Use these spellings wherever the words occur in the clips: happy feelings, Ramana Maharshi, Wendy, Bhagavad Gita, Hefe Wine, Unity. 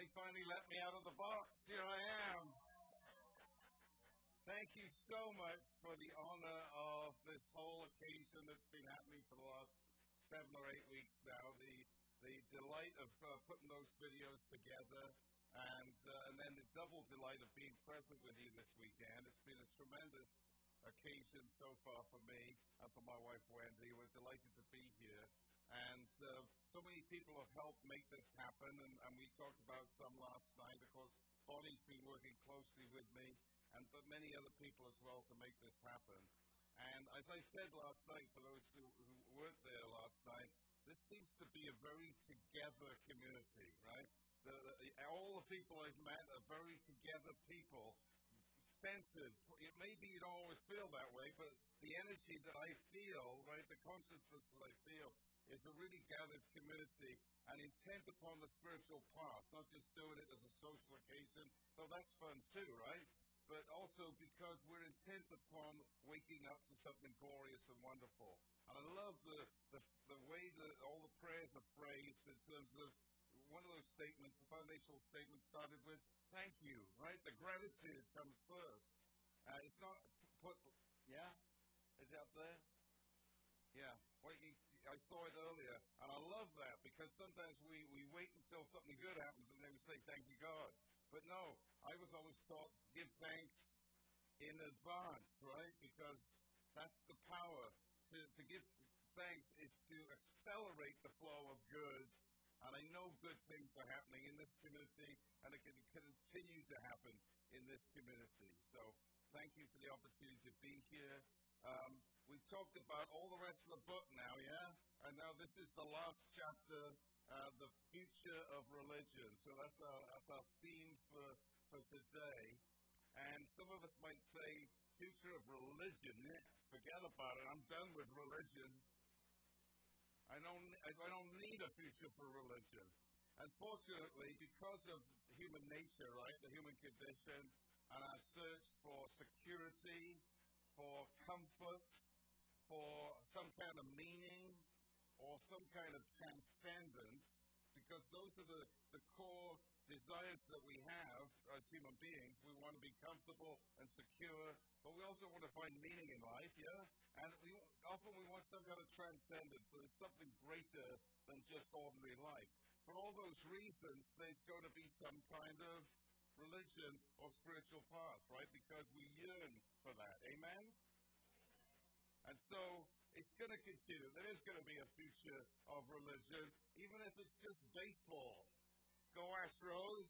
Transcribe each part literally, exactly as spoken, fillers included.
They finally let me out of the box. Here I am. Thank you so much for the honor of this whole occasion that's been happening for the last seven or eight weeks now. The the delight of uh, putting those videos together, and uh, and then the double delight of being present with you this weekend. It's been a tremendous occasion so far for me and for my wife Wendy. We're delighted to be here, and uh, so many people have helped make this happen, and, and we talked about some last night. Of course, Bonnie's been working closely with me, and but many other people as well to make this happen. And as I said last night, for those who, who weren't there last night, this seems to be a very together community, right? The, the, all the people I've met are very together people. Senses. It maybe you don't always feel that way, but the energy that I feel, right, the consciousness that I feel, is a really gathered community and intent upon the spiritual path, not just doing it as a social occasion. So that's fun too, right? But also because we're intent upon waking up to something glorious and wonderful. And I love the the, the way that all the prayers are phrased in terms of one of those statements, the foundational statement started with, thank you, right? The gratitude comes first. Uh, it's not put, yeah? Is it up there? Yeah. Well, you, I saw it earlier, and I love that because sometimes we, we wait until something good happens and then we say, thank you, God. But no, I was always taught, give thanks in advance, right? Because that's the power. To, to give thanks is to accelerate the flow of good. And I know good things are happening in this community, and it can continue to happen in this community. So thank you for the opportunity to be here. Um, we've talked about all the rest of the book now, yeah? And now this is the last chapter, uh, the future of religion. So that's our, that's our theme for, for today. And some of us might say, future of religion, yeah, forget about it, I'm done with religion. I don't, I don't need a future for religion. Unfortunately, because of human nature, right, the human condition, and our search for security, for comfort, for some kind of meaning, or some kind of transcendence, because those are the, the core desires that we have as human beings. We want to be comfortable and secure, but we also want to find meaning in life, yeah? And we, often we want some kind of transcendence, so there's something greater than just ordinary life. For all those reasons, there's going to be some kind of religion or spiritual path, right? Because we yearn for that. Amen? And so it's going to continue. There is going to be a future of religion, even if it's just baseball. Go Astros.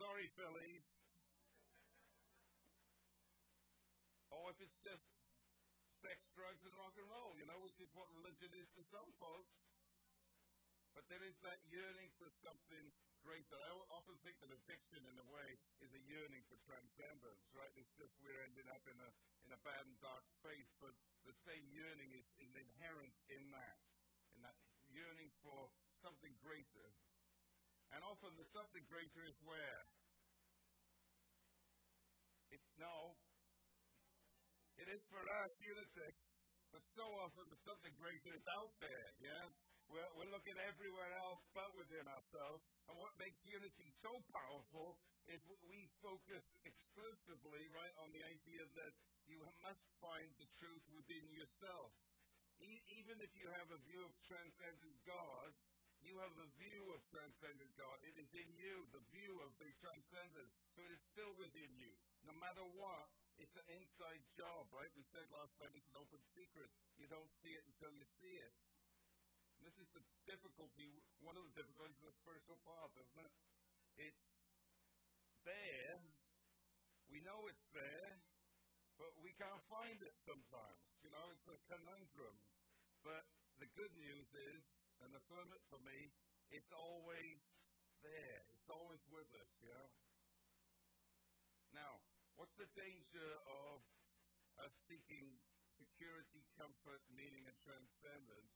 Sorry, Phillies. Or if it's just sex, drugs, and rock and roll, you know, which is what religion is to some folks. But there is that yearning for something greater. I often think that addiction, in a way, is a yearning for transcendence, right? It's just we're ending up in a in a bad and dark space, but the same yearning is, is inherent in that, in that yearning for something greater. And often the something greater is where? It's no. It is for us lunatics, but so often there's something greater is out there, yeah? We're, we're looking everywhere else but within ourselves, and what makes unity so powerful is we focus exclusively, right, on the idea that you must find the truth within yourself. E even if you have a view of transcendent God, you have a view of transcendent God. It is in you, the view of the transcendent, so it is still within you, no matter what. It's an inside job, right? We said last time it's an open secret. You don't see it until you see it. And this is the difficulty, one of the difficulties of the spiritual path, isn't it? It's there. We know it's there, but we can't find it sometimes. You know, it's a conundrum. But the good news is, and the affirmant for me, it's always there. It's always with us, you know? Now, what's the danger of us seeking security, comfort, meaning, and transcendence?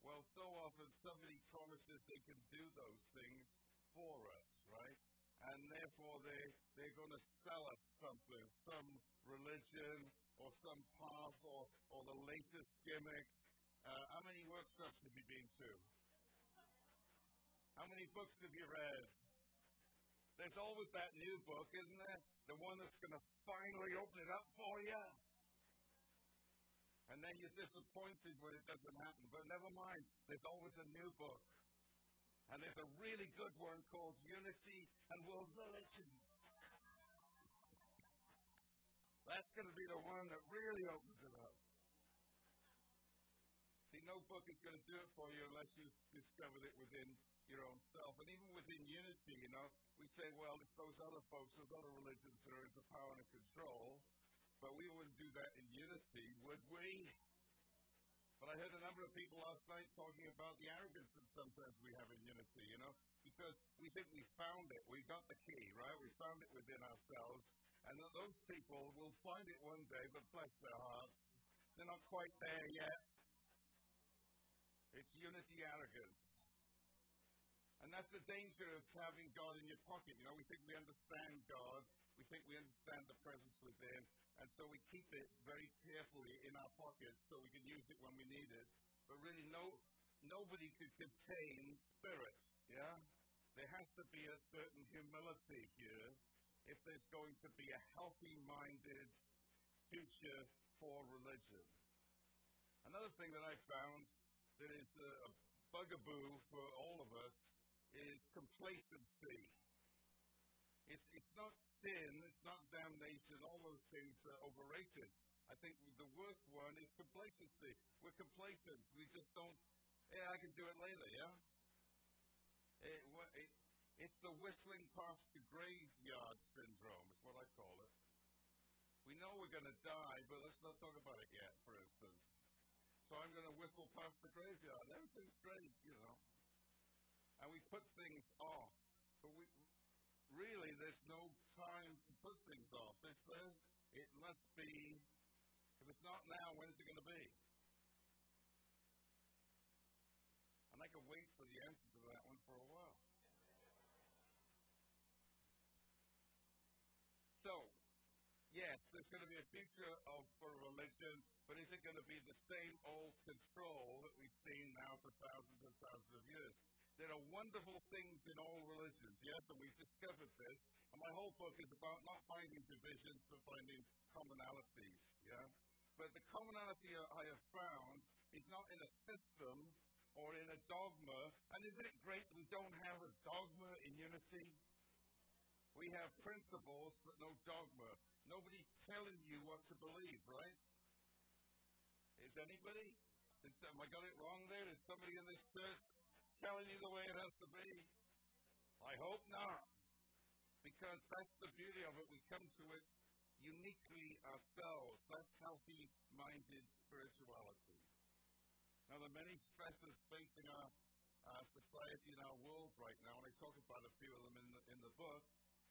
Well, so often somebody promises they can do those things for us, right? And therefore, they, they're going to sell us something, some religion or some path or, or the latest gimmick. Uh, how many workshops have you been to? How many books have you read? There's always that new book, isn't there? The one that's going to finally open it up for you. And then you're disappointed when it doesn't happen. But never mind, there's always a new book. And there's a really good one called Unity and World Religion. That's going to be the one that really opens it up. See, no book is going to do it for you unless you've discovered it within your own self. And even within Unity, you know, we say, well, it's those other folks, those other religions that are into power and control, but we wouldn't do that in Unity, would we? But I heard a number of people last night talking about the arrogance that sometimes we have in Unity, you know, because we think we found it. We got the key, right? We found it within ourselves, and that those people will find it one day, but bless their hearts, they're not quite there yet. It's Unity arrogance. And that's the danger of having God in your pocket. You know, we think we understand God. We think we understand the presence within. And so we keep it very carefully in our pockets so we can use it when we need it. But really, no, nobody could contain spirit, yeah? There has to be a certain humility here if there's going to be a healthy-minded future for religion. Another thing that I found that is a, a bugaboo for all of us is complacency. It's, it's not sin, it's not damnation, all those things are overrated. I think the worst one is complacency. We're complacent. We just don't, yeah, I can do it later, yeah? It, it, it's the whistling past the graveyard syndrome, is what I call it. We know we're going to die, but let's not talk about it yet, for instance. So I'm going to whistle past the graveyard. Everything's great, you know. And we put things off. But we, really, there's no time to put things off. It's, uh, it must be, if it's not now, when is it going to be? And I can wait for the answer to that one for a while. So, yes, there's going to be a future of for religion, but is it going to be the same old control that we've seen now for thousands and thousands of years? There are wonderful things in all religions, yes, and we've discovered this. And my whole book is about not finding divisions, but finding commonalities, yeah? But the commonality I have found is not in a system or in a dogma. And isn't it great that we don't have a dogma in Unity? We have principles, but no dogma. Nobody's telling you what to believe, right? Is anybody? Is, have I got it wrong there? Is somebody in this church telling you the way it has to be? I hope not, because that's the beauty of it. We come to it uniquely ourselves. That's healthy-minded spirituality. Now, there are many stresses facing our, our society and our world right now, and I talk about a few of them in the, in the book.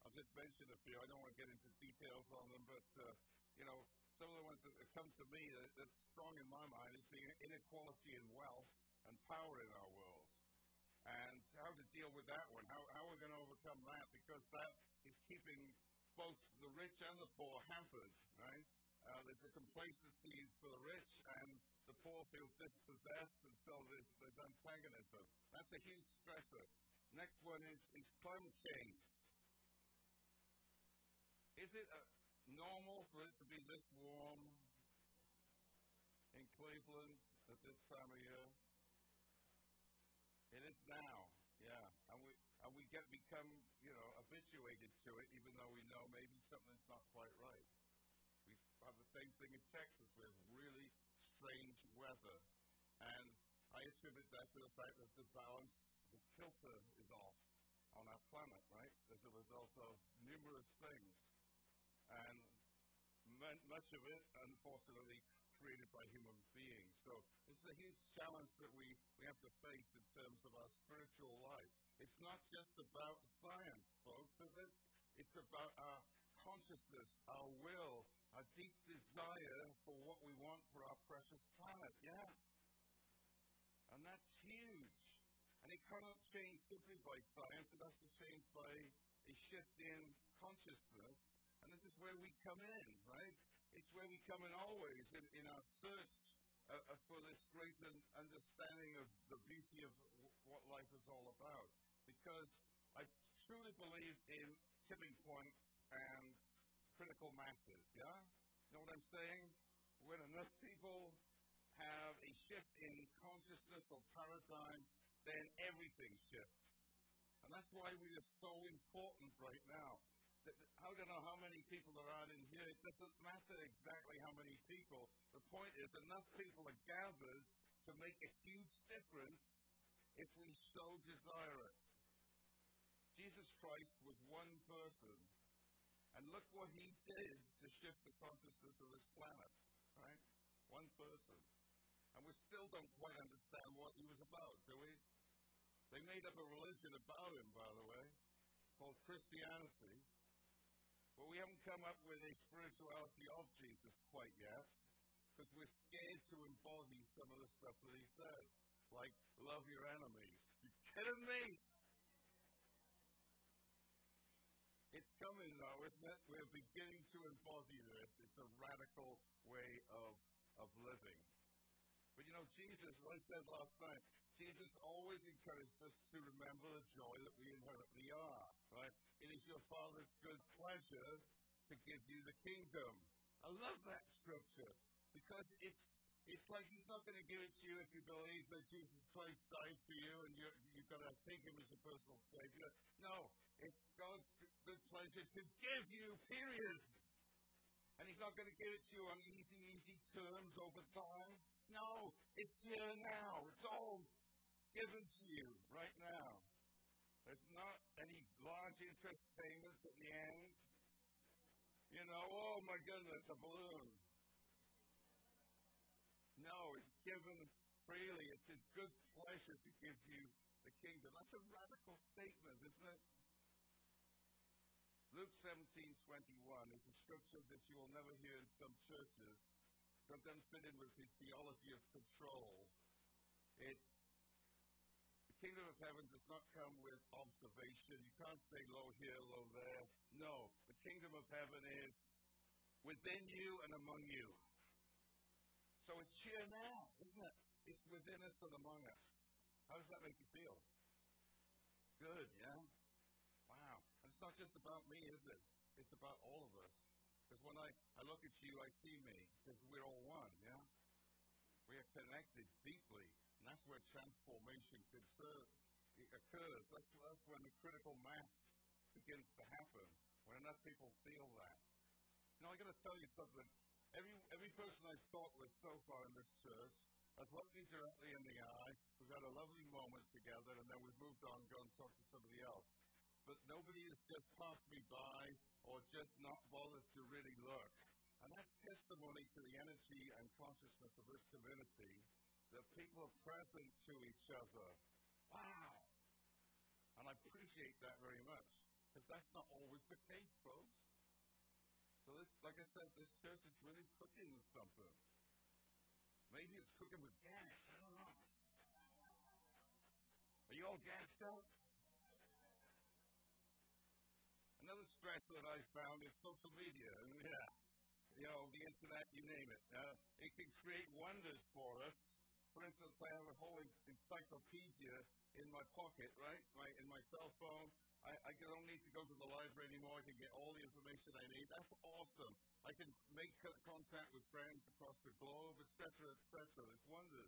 I'll just mention a few. I don't want to get into details on them, but, uh, you know, some of the ones that come to me that, that's strong in my mind is the inequality in wealth and power in our world. And how to deal with that one, how, how we're going to overcome that, because that is keeping both the rich and the poor hampered, right? Uh, there's a complacency for the rich, and the poor feel dispossessed, and so there's, there's antagonism. That's a huge stressor. Next one is, is climate change. Is it uh, normal for it to be this warm in Cleveland at this time of year? It is now, yeah, and we and we get become, you know, habituated to it, even though we know maybe something's not quite right. We have the same thing in Texas with really strange weather, and I attribute that to the fact that the balance, the kilter is off on our planet, right, as a result of numerous things, and much of it, unfortunately, created by human beings. So it's a huge challenge that we, we have to face in terms of our spiritual life. It's not just about science, folks, is it? It's about our consciousness, our will, our deep desire for what we want for our precious planet, yeah? And that's huge. And it cannot change simply by science. It has to change by a shift in consciousness. And this is where we come in, right? It's where we come in always in, in our search uh, uh, for this great understanding of the beauty of w what life is all about. because I truly believe in tipping points and critical masses, yeah? You know what I'm saying? When enough people have a shift in consciousness or paradigm, then everything shifts. And that's why we are so important right now. I don't know how many people there are in here. It doesn't matter exactly how many people. The point is, enough people are gathered to make a huge difference if we so desire it. Jesus Christ was one person, and look what he did to shift the consciousness of this planet, right? One person. And we still don't quite understand what he was about, do we? They made up a religion about him, by the way, called Christianity. But we haven't come up with a spirituality of Jesus quite yet, because we're scared to embody some of the stuff that he said, like love your enemies. You kidding me? It's coming though, isn't it? We're beginning to embody this. It's a radical way of, of living. But you know, Jesus, as I said last night, Jesus always encouraged us to remember the joy that we inherently are, right? It is your Father's good pleasure to give you the kingdom. I love that scripture because it's it's like he's not going to give it to you if you believe that Jesus Christ died for you and you, you've got to take him as your personal savior. No, it's God's good pleasure to give you, period. And he's not going to give it to you on easy, easy terms over time. No, it's here now. It's all given to you right now. There's not any large interest payments at the end. You know, oh my goodness, a balloon. No, it's given freely. It's his good pleasure to give you the kingdom. That's a radical statement, isn't it? Luke seventeen twenty-one is a scripture that you will never hear in some churches. It doesn't fit in with the theology of control. It's the kingdom of heaven does not come with observation. You can't say low here, low there. No, the kingdom of heaven is within you and among you. So it's here now, isn't it? It's within us and among us. How does that make you feel? Good, yeah? Wow. And it's not just about me, is it? It's about all of us. Because when I, I look at you, I see me. Because we're all one, yeah? We are connected deeply. And that's where transformation occurs. That's, that's when the critical mass begins to happen, when enough people feel that. Now, I've got to tell you something. Every every person I've talked with so far in this church has looked me directly in the eye. We've had a lovely moment together, and then we've moved on and gone and talked to somebody else. But nobody has just passed me by or just not bothered to really look. And that's testimony to the energy and consciousness of this community, that people are present to each other. Wow! And I appreciate that very much, because that's not always the case, folks. So this, like I said, this church is really cooking something. Maybe it's cooking with gas, I don't know. Are you all gassed out? Another stress that I found is social media. Yeah. You know, the internet, you name it. Uh, it can create wonders for us. For instance, I have a whole encyclopedia in my pocket, right? My, in my cell phone. I, I don't need to go to the library anymore. I can get all the information I need. That's awesome. I can make contact with friends across the globe, et cetera, et cetera. It's wonders.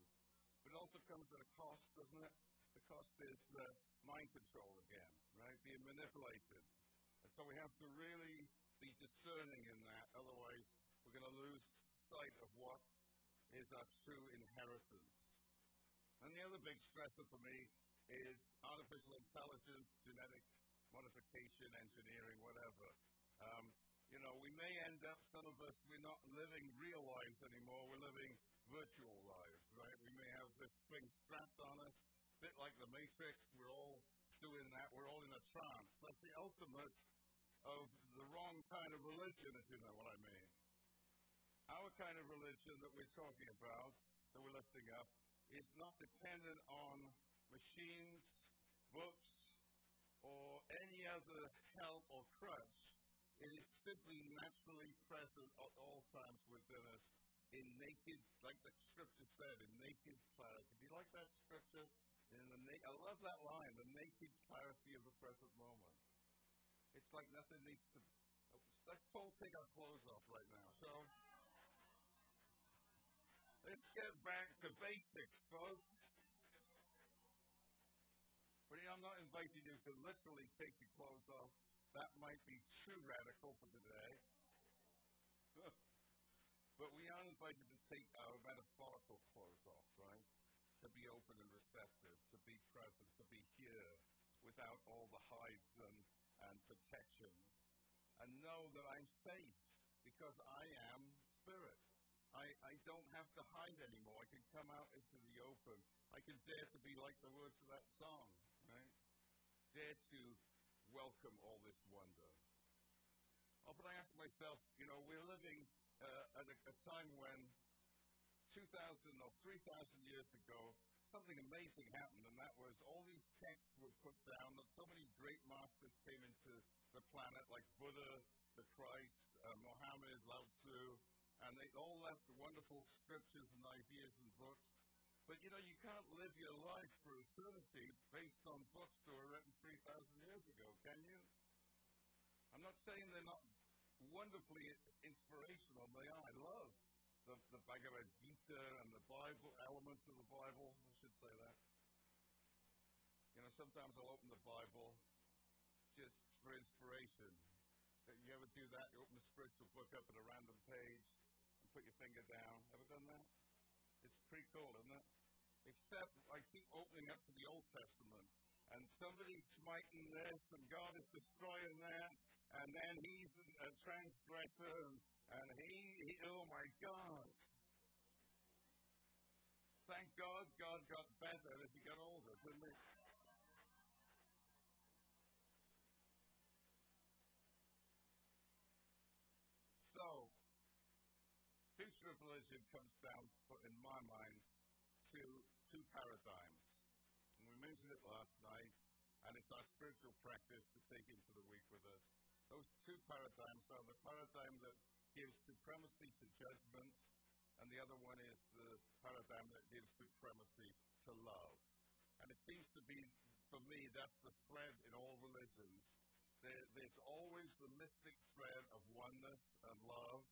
But it also comes at a cost, doesn't it? The cost is the mind control again, right? Being manipulated. And so we have to really be discerning in that. Otherwise, we're going to lose sight of what is our true inheritance. And the other big stressor for me is artificial intelligence, genetic modification, engineering, whatever. Um, you know, we may end up, some of us, we're not living real lives anymore, we're living virtual lives, right? We may have this thing strapped on us, a bit like the Matrix, we're all doing that, we're all in a trance. That's the ultimate of the wrong kind of religion, if you know what I mean. Our kind of religion that we're talking about, that we're lifting up, is not dependent on machines, books, or any other help or crutch. It is simply naturally present at all times within us in naked, like the scripture said, in naked clarity. Do you like that scripture? And the na- I love that line, the naked clarity of the present moment. It's like nothing needs to... Oh, let's all take our clothes off right now. So, let's get back to basics, folks. But I'm not inviting you to literally take your clothes off. That might be too radical for today. But we are invited to take our metaphorical clothes off, right? To be open and receptive, to be present, to be here without all the hides and, and protections. And know that I'm safe because I am spirit. I, I don't have to hide anymore. I can come out into the open. I can dare to be like the words of that song, right? Dare to welcome all this wonder. Often I ask myself, you know, we're living uh, at a, a time when two thousand or three thousand years ago, something amazing happened, and that was all these texts were put down, that so many great masters came into the planet, like Buddha, the Christ, uh, Mohammed, Lao Tzu, and they all left wonderful scriptures and ideas and books. But, you know, you can't live your life for eternity based on books that were written three thousand years ago, can you? I'm not saying they're not wonderfully inspirational. They are. I love The, the Bhagavad Gita and the Bible, elements of the Bible, I should say that. You know, sometimes I'll open the Bible just for inspiration. You ever do that? You open a spiritual book up at a random page and put your finger down. Ever done that? It's pretty cool, isn't it? Except I keep opening up to the Old Testament, and somebody's smiting this, and God is destroying that, and then he's a, a transgressor, and And he, he, oh my God. Thank God God got better as he got older, didn't he? So, future of religion comes down, in my mind, to two paradigms. And we mentioned it last night, and it's our spiritual practice to take into the week with us. Those two paradigms are the paradigm that gives supremacy to judgment, and the other one is the paradigm that gives supremacy to love. And it seems to be, for me, that's the thread in all religions. There, there's always the mystic thread of oneness and love,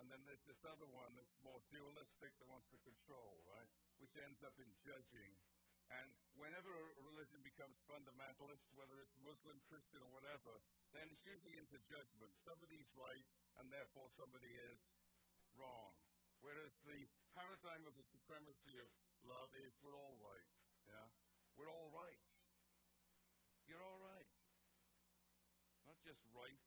and then there's this other one that's more dualistic that wants to control, right? Which ends up in judging. And whenever a religion becomes fundamentalist, whether it's Muslim, Christian, or whatever, then it's usually into judgment. Somebody's right, and therefore somebody is wrong. Whereas the paradigm of the supremacy of love is we're all right. Yeah? We're all right. You're all right. Not just right,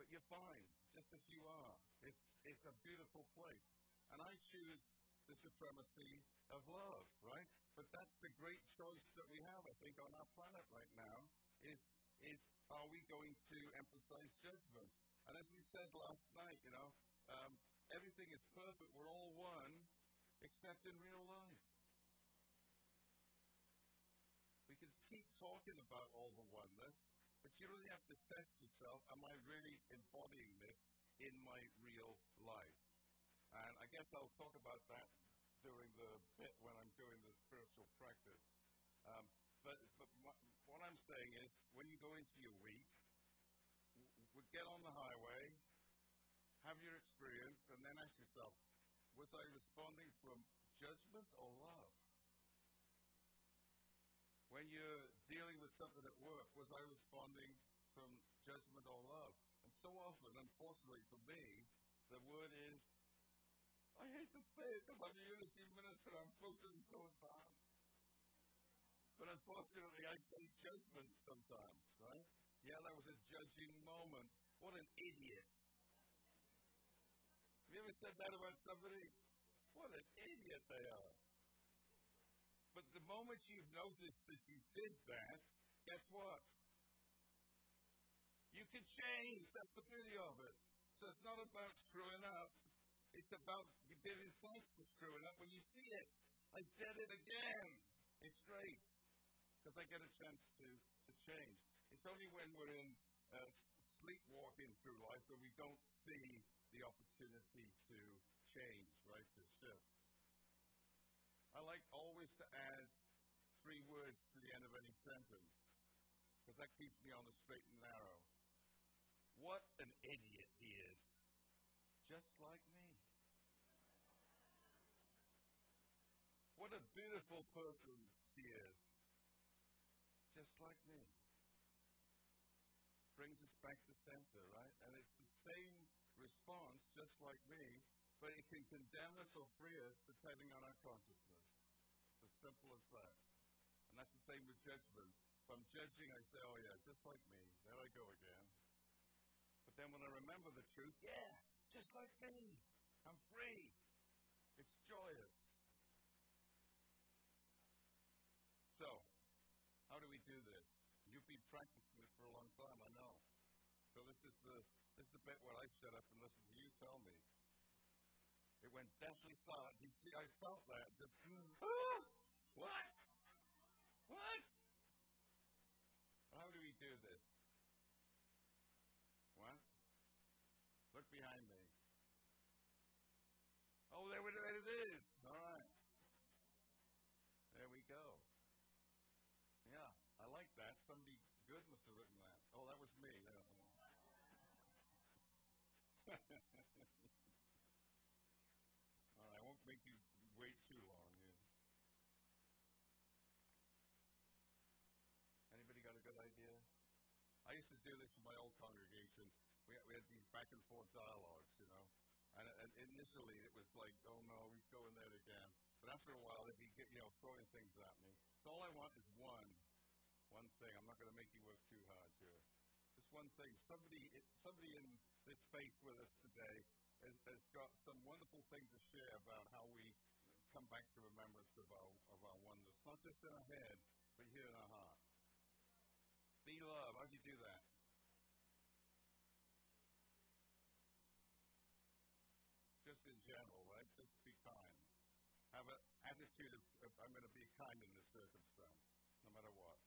but you're fine, just as you are. It's, it's a beautiful place. And I choose the supremacy of love, right? But that's the great choice that we have, I think, on our planet right now, is, is are we going to emphasize judgment? And as we said last night, you know, um, everything is perfect, we're all one, except in real life. We can keep talking about all the oneness, but you really have to test yourself, am I really embodying this in my real life? And I guess I'll talk about that during the bit when I'm doing the spiritual practice. Um, but but what, what I'm saying is, when you go into your week, w- w- get on the highway, have your experience, and then ask yourself, was I responding from judgment or love? When you're dealing with something at work, was I responding from judgment or love? And so often, unfortunately for me, the word is, I hate to say it because I'm a Unity minister, I'm focusing so advanced. But unfortunately, I say judgment sometimes, right? Yeah, that was a judging moment. What an idiot. Have you ever said that about somebody? What an idiot they are. But the moment you've noticed that you did that, guess what? You can change. That's the beauty of it. So it's not about screwing up. It's about you giving thanks for screwing up when you see it. I did it again. It's great because I get a chance to, to change. It's only when we're in uh, sleepwalking through life that we don't see the opportunity to change, right, to shift. I like always to add three words to the end of any sentence, because that keeps me on the straight and narrow. What an idiot he is, just like me. What a beautiful person she is, just like me. Brings us back to center, right? And it's the same response, just like me, but it can condemn us or free us depending on our consciousness. It's as simple as that. And that's the same with judgment. If I'm judging, I say, oh yeah, just like me. There I go again. But then when I remember the truth, yeah, just like me. I'm free. It's joyous. So, how do we do this? You've been practicing this for a long time, I know. So this is the this is the bit where I shut up and listen to you tell me. It went deathly silent. You see, I felt that. Just, ah, what? What? How do we do this? What? Look behind me. Oh, there it is. All right. There we go. Yeah, I like that. Somebody good must have written that. Oh, that was me. That was me. All right, I won't make you wait too long. Anybody got a good idea? I used to do this in my old congregation. We had, we had these back and forth dialogues, you know. And, and initially it was like, oh no, he's going there again. But after a while, he'd get, you know, throwing things at me. So all I want is one, one thing. I'm not going to make you work too hard here. Just one thing. Somebody, somebody in this space with us today has, has got some wonderful thing to share about how we come back to remembrance of our, of our oneness, not just in our head, but here in our heart. Be love. How do you do that? Just in general, right? Just be kind. Have an attitude of, of I'm going to be kind in this circumstance, no matter what.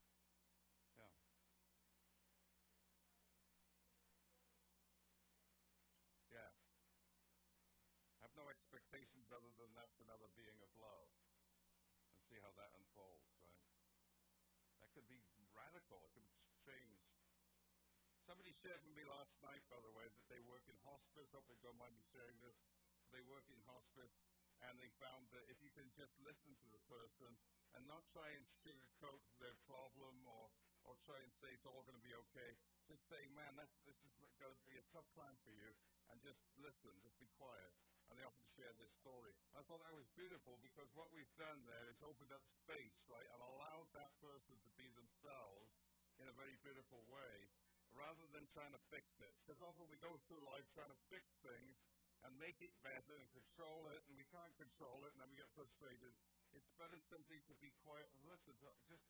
Yeah. Yeah. Have no expectations other than that's another being of love. And see how that unfolds, right? That could be radical. It could change. Somebody shared with me last night, by the way, that they work in hospice. Hope they don't mind me sharing this. They work in hospice. And they found that if you can just listen to the person and not try and sugarcoat their problem or, or try and say it's all going to be okay, just say, man, that's, this is going to be a tough time for you, and just listen, just be quiet. And they often share this story. I thought that was beautiful because what we've done there is opened up space, right, and allowed that person to be themselves in a very beautiful way rather than trying to fix it. Because often we go through life trying to fix things and make it better and control it, and we can't control it, and then we get frustrated. It's better simply to be quiet and listen. To, just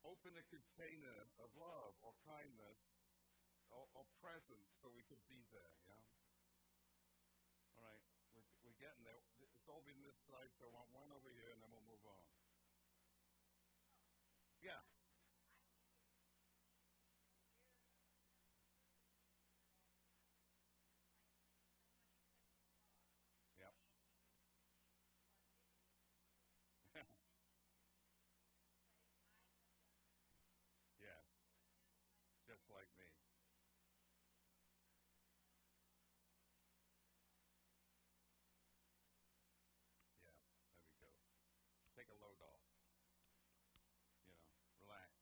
open a container of love or kindness or, or presence so we can be there, yeah? All right, we're, we're getting there. It's all been this side, so I want one over here, and then we'll move on. Yeah. Like me. Yeah, there we go. Take a load off. You know, relax.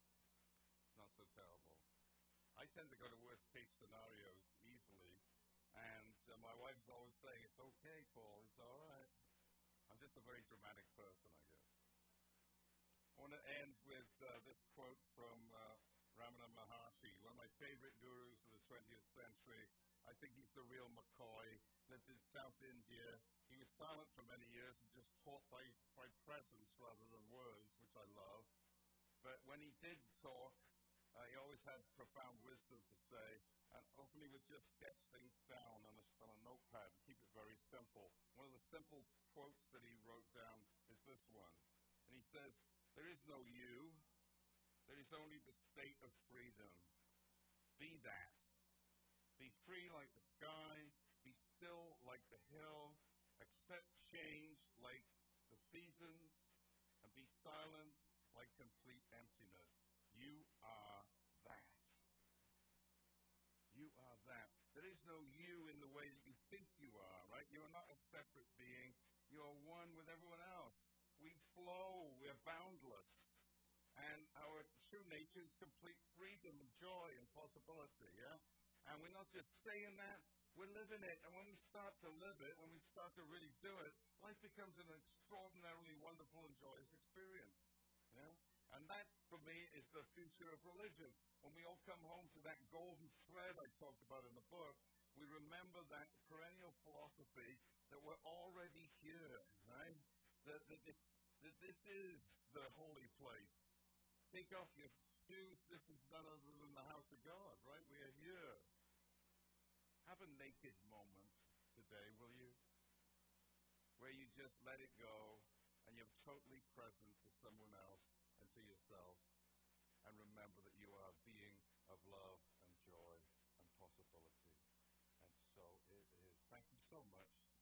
It's not so terrible. I tend to go to worst case scenarios easily, and uh, my wife's always saying, it's okay, Paul, it's all right. I'm just a very dramatic person, I guess. I want to end with uh, this quote from uh, Ramana Maharshi, one of my favorite gurus of the twentieth century. I think he's the real McCoy, lived in South India. He was silent for many years and just taught by, by presence rather than words, which I love. But when he did talk, uh, he always had profound wisdom to say, and often he would just sketch things down on a, on a notepad and keep it very simple. One of the simple quotes that he wrote down is this one. And he says, there is no you. There is only the state of freedom. Be that. Be free like the sky. Be still like the hill. Accept change like the seasons. And be silent like complete emptiness. You are that. You are that. There is no you in the way that you think you are, right? You are not a separate being. You are one with everyone else. We flow. We're boundless. And our true nature is complete freedom, joy, and possibility, yeah? And we're not just saying that, we're living it. And when we start to live it, when we start to really do it, life becomes an extraordinarily wonderful and joyous experience, yeah? And that, for me, is the future of religion. When we all come home to that golden thread I talked about in the book, we remember that perennial philosophy that we're already here, right? That, that, it, that this is the holy place. Take off your shoes. This is none other than the house of God, right? We are here. Have a naked moment today, will you? Where you just let it go and you're totally present to someone else and to yourself. And remember that you are a being of love and joy and possibility. And so it is. Thank you so much.